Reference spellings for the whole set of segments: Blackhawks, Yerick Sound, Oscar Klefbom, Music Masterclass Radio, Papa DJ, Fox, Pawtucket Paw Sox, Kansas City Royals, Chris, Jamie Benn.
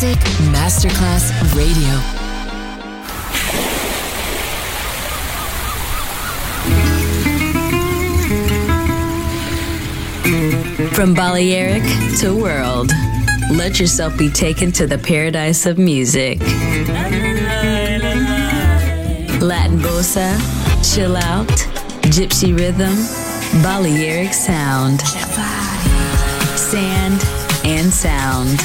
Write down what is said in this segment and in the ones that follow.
Music Masterclass Radio. From Balearic to world, let yourself be taken to the paradise of music. Latin bossa, chill out, gypsy rhythm, Balearic sound, sand and sound.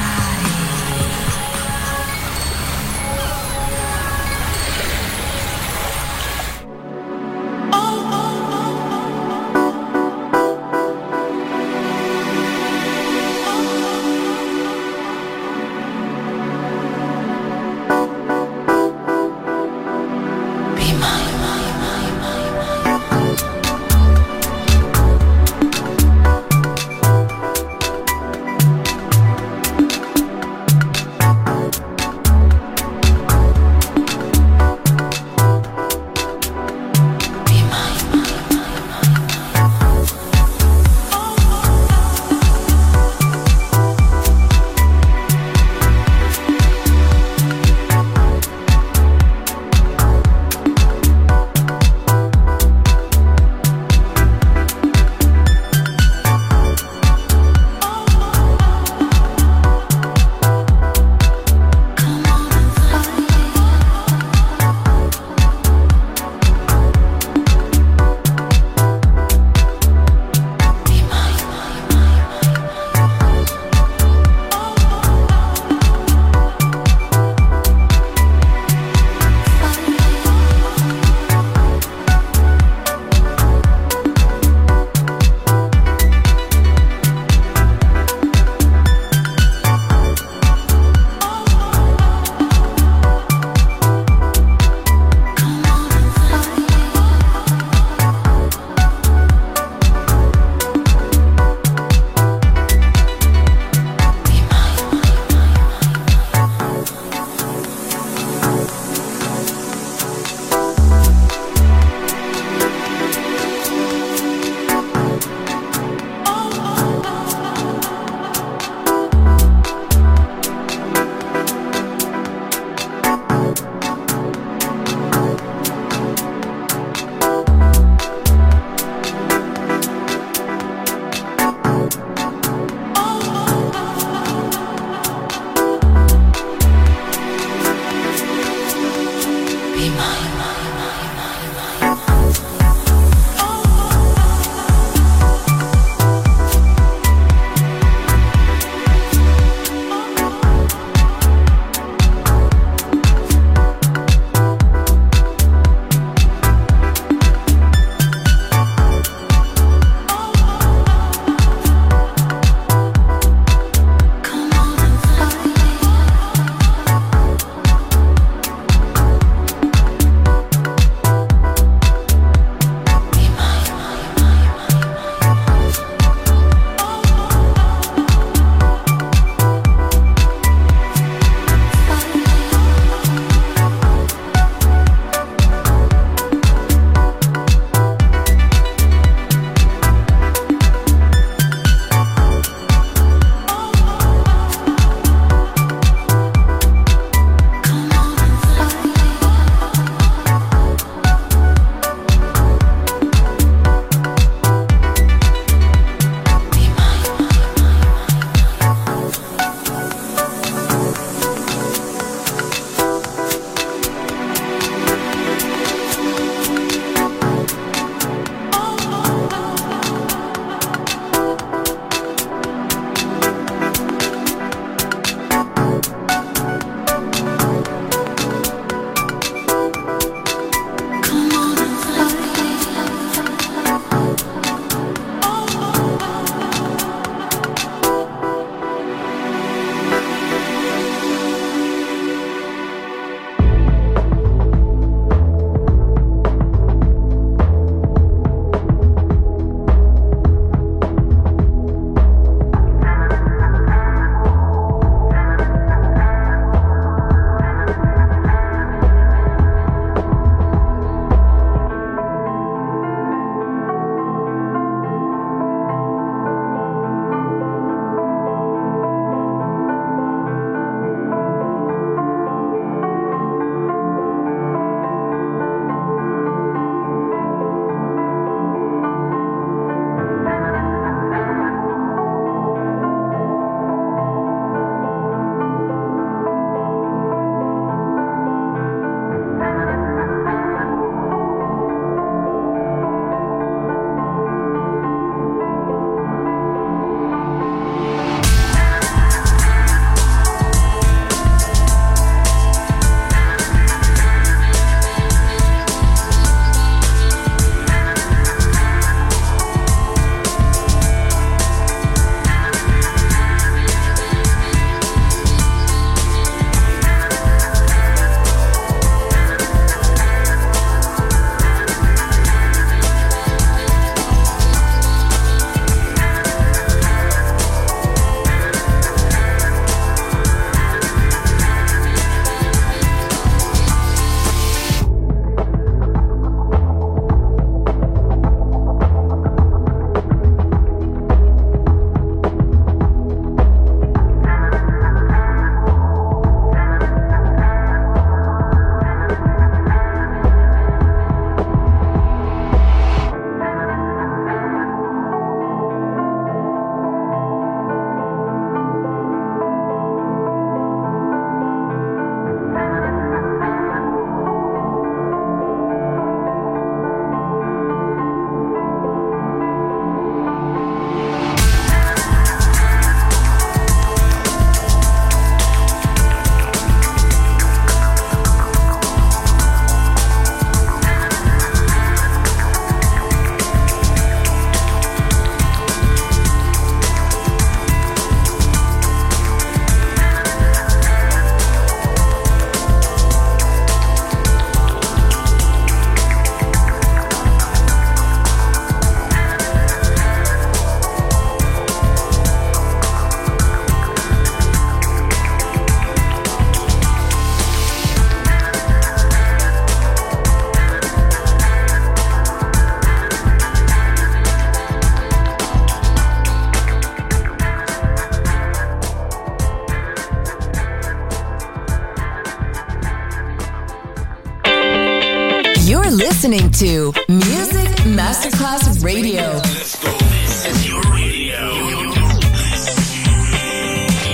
You're listening to Music Masterclass Radio. Let's go. This is your radio.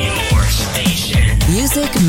Your station. Music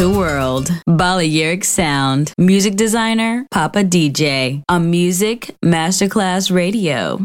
to world by Yerick Sound, music designer Papa DJ on Music Masterclass Radio.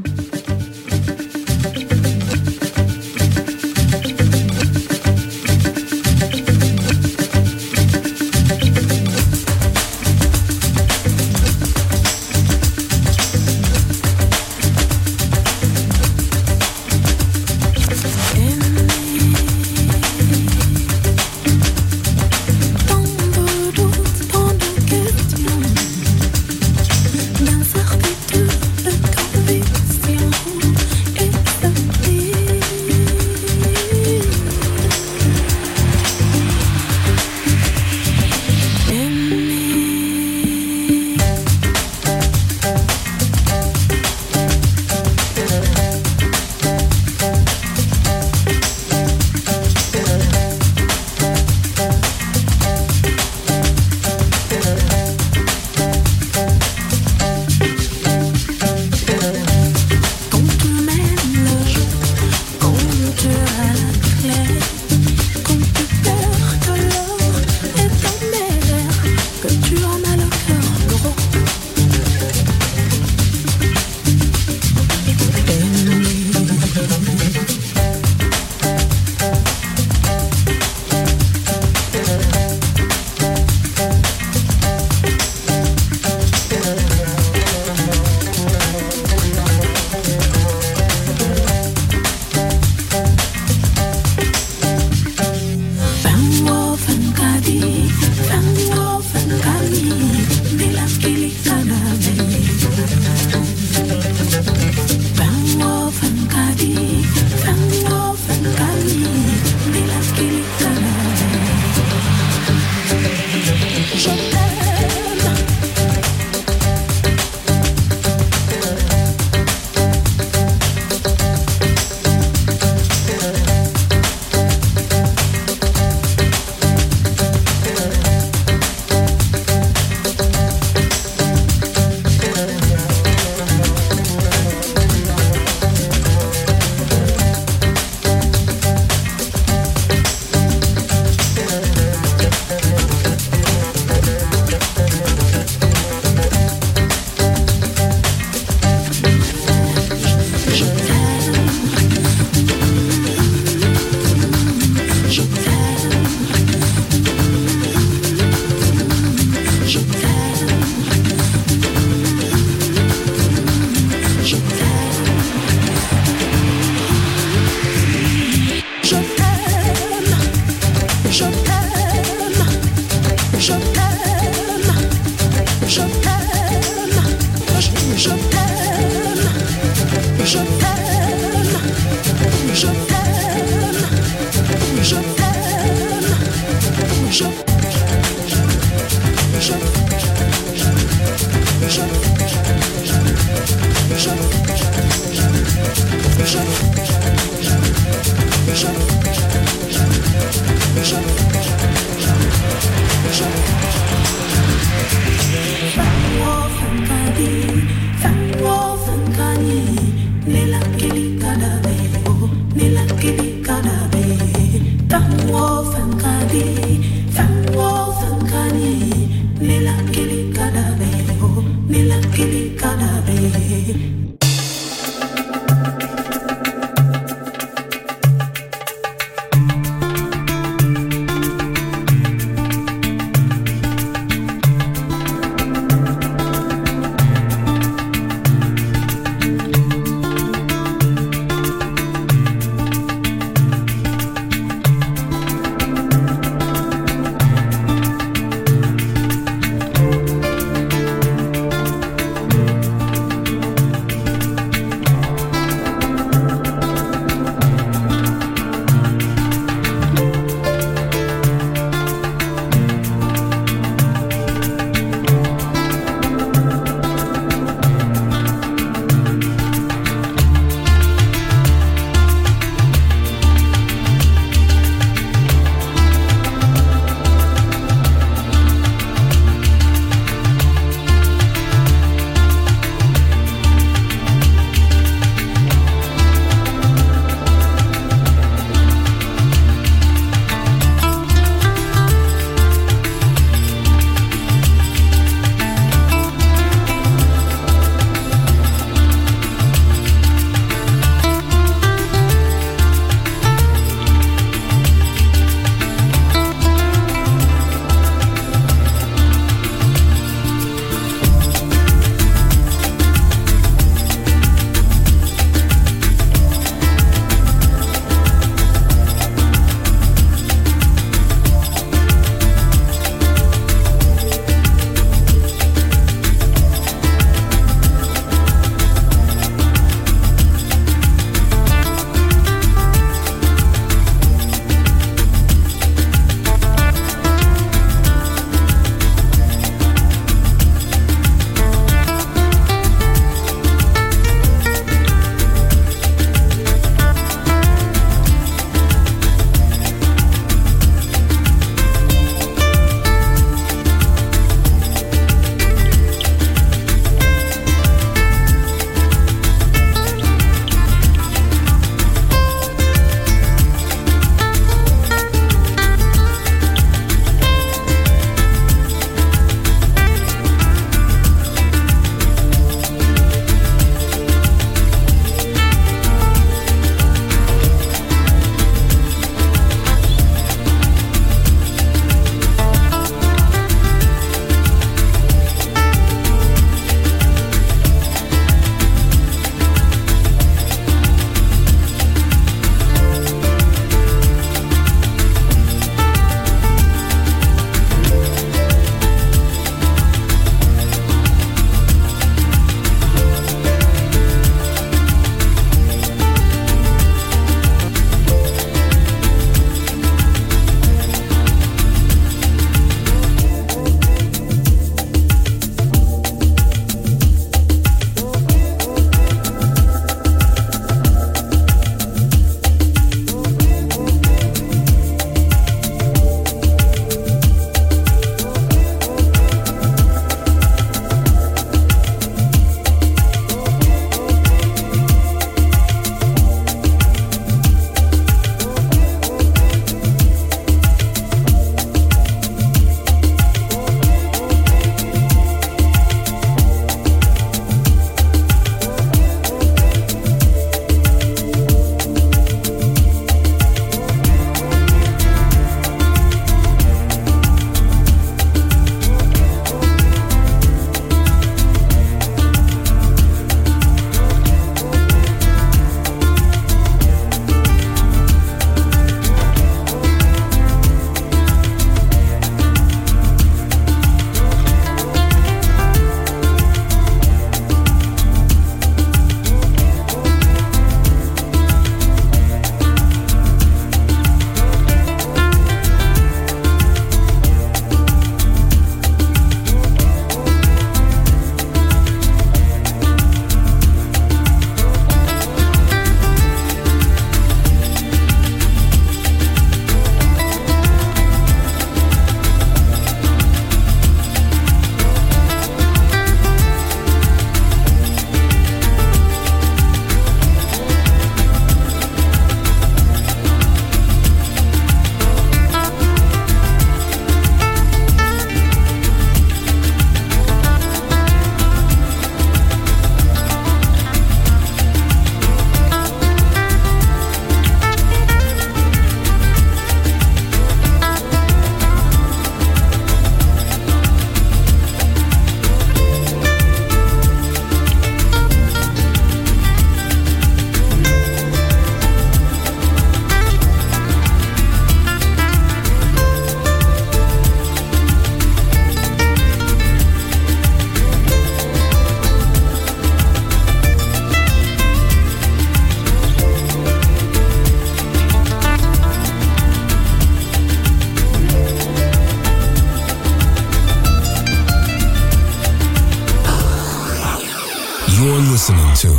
listening to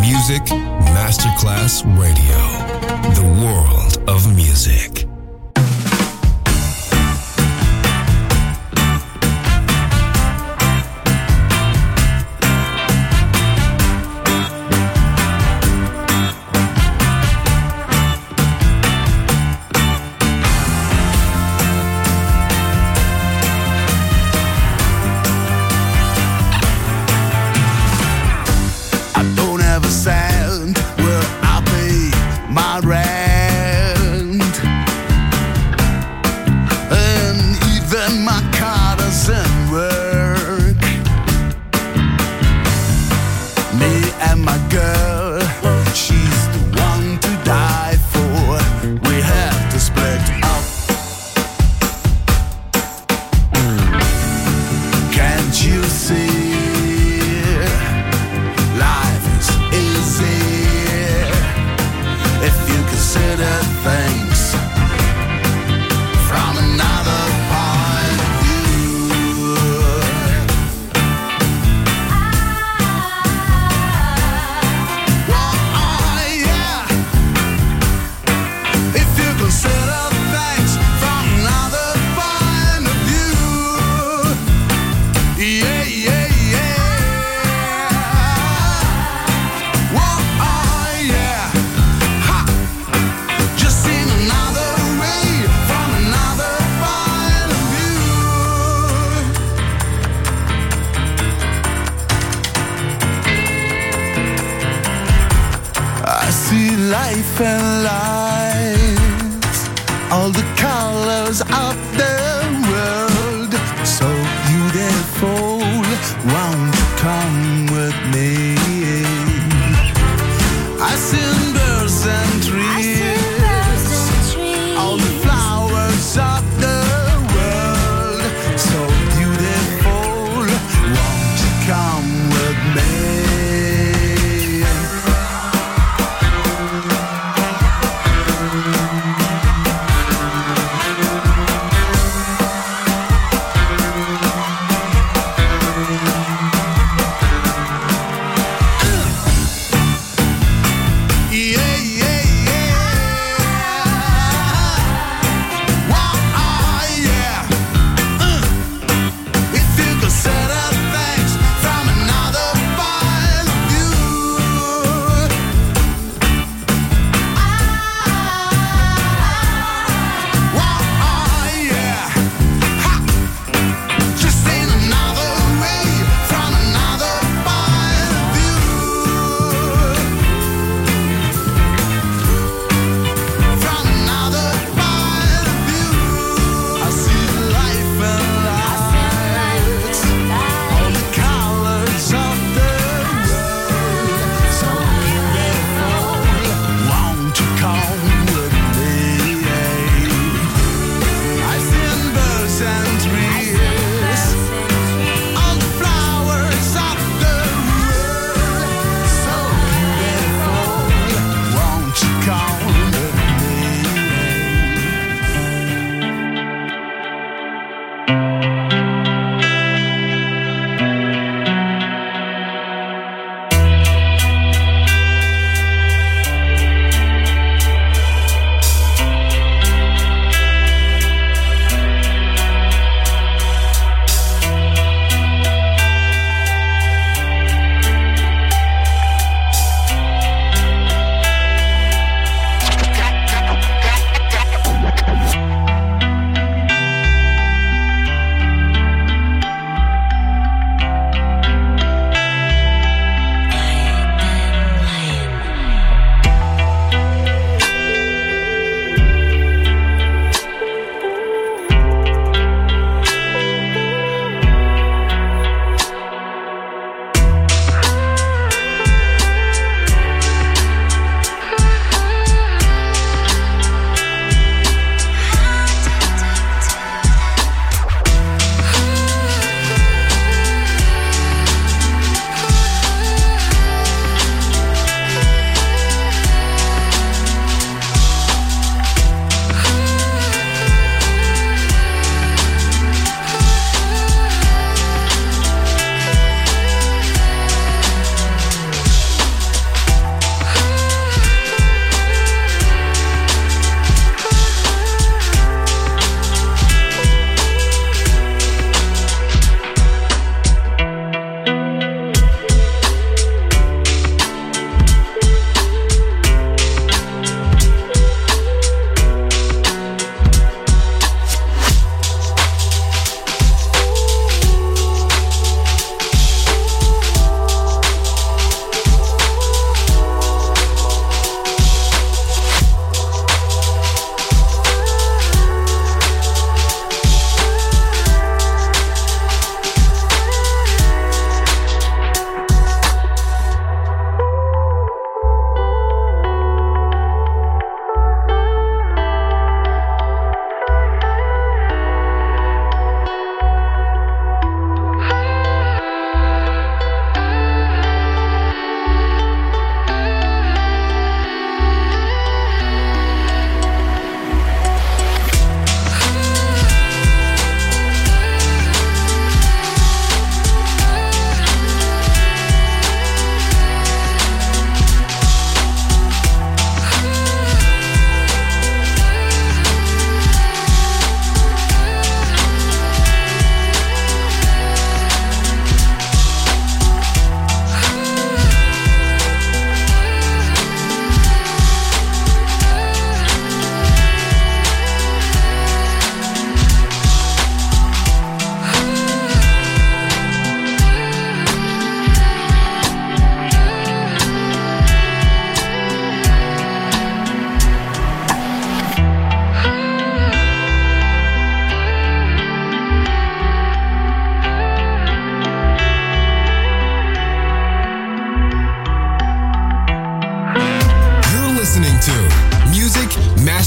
Music Masterclass Radio, the world of music.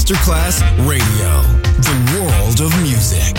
Masterclass Radio, the world of music.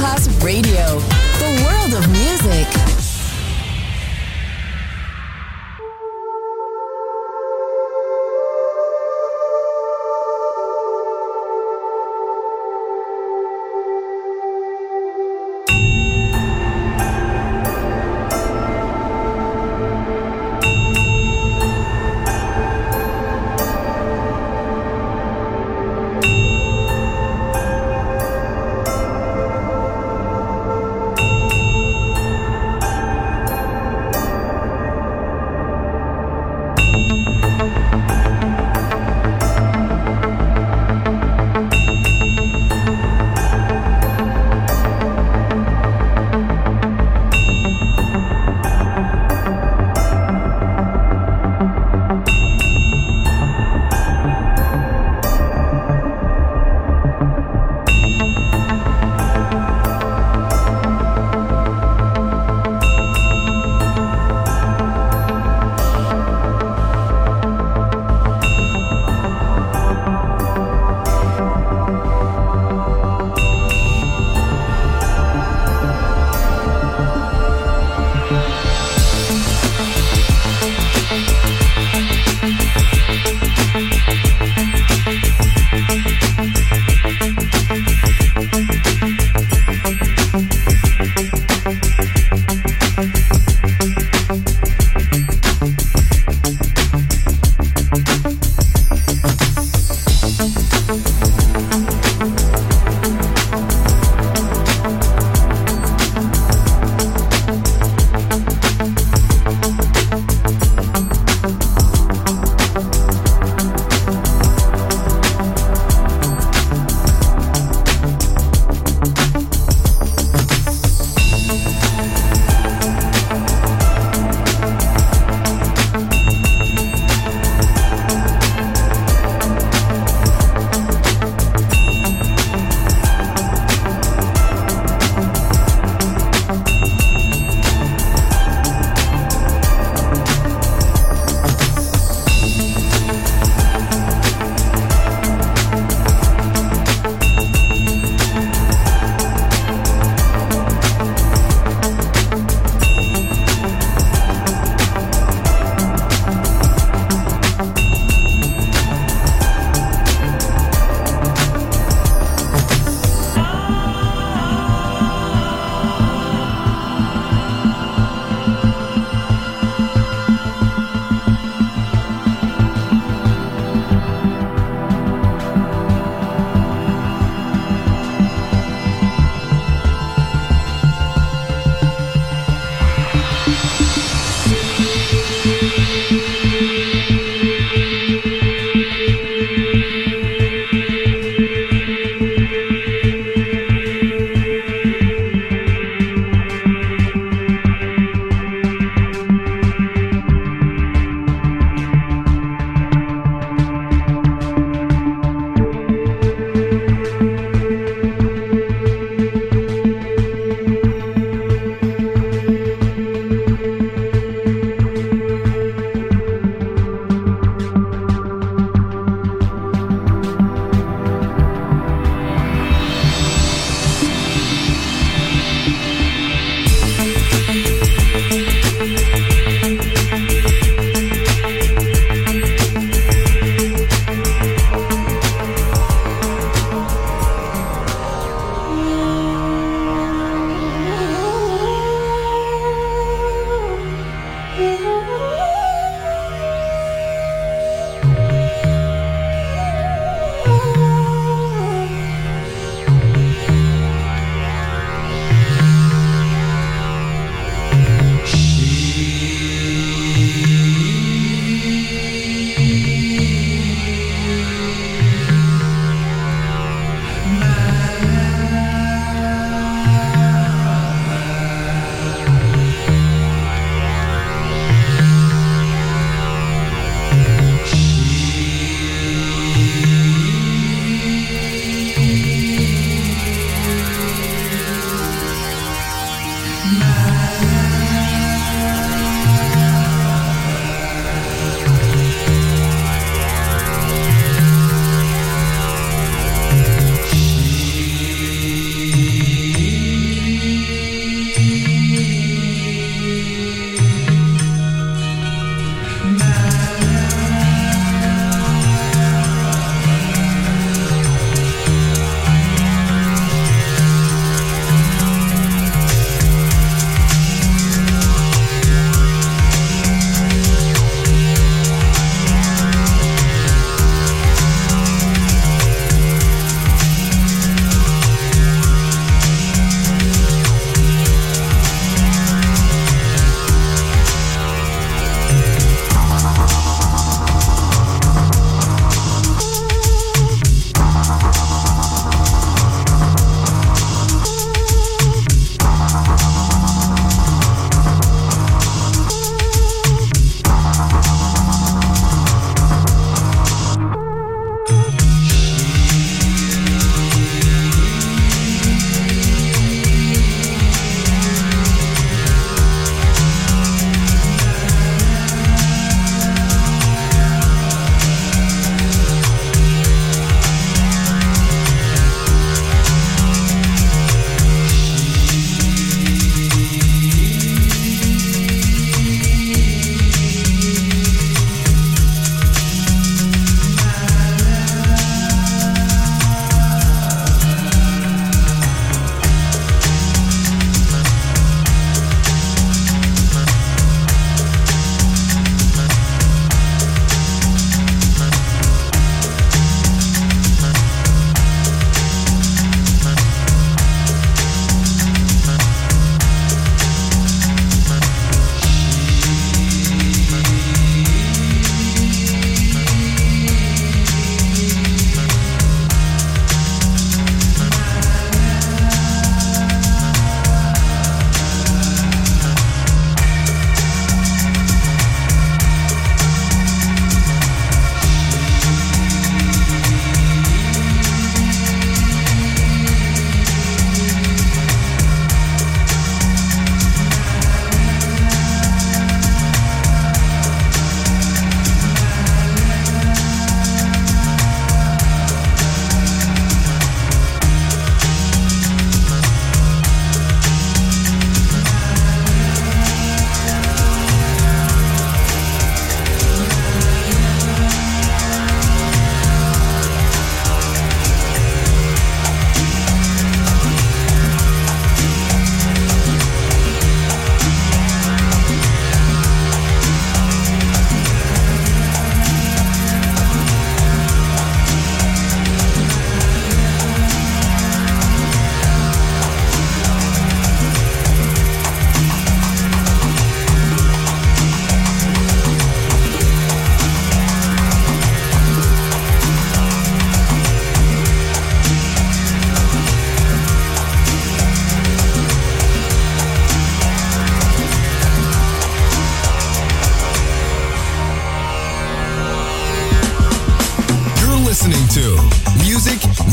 Masterclass Radio, the world of music.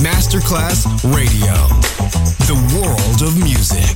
Masterclass Radio, the world of music.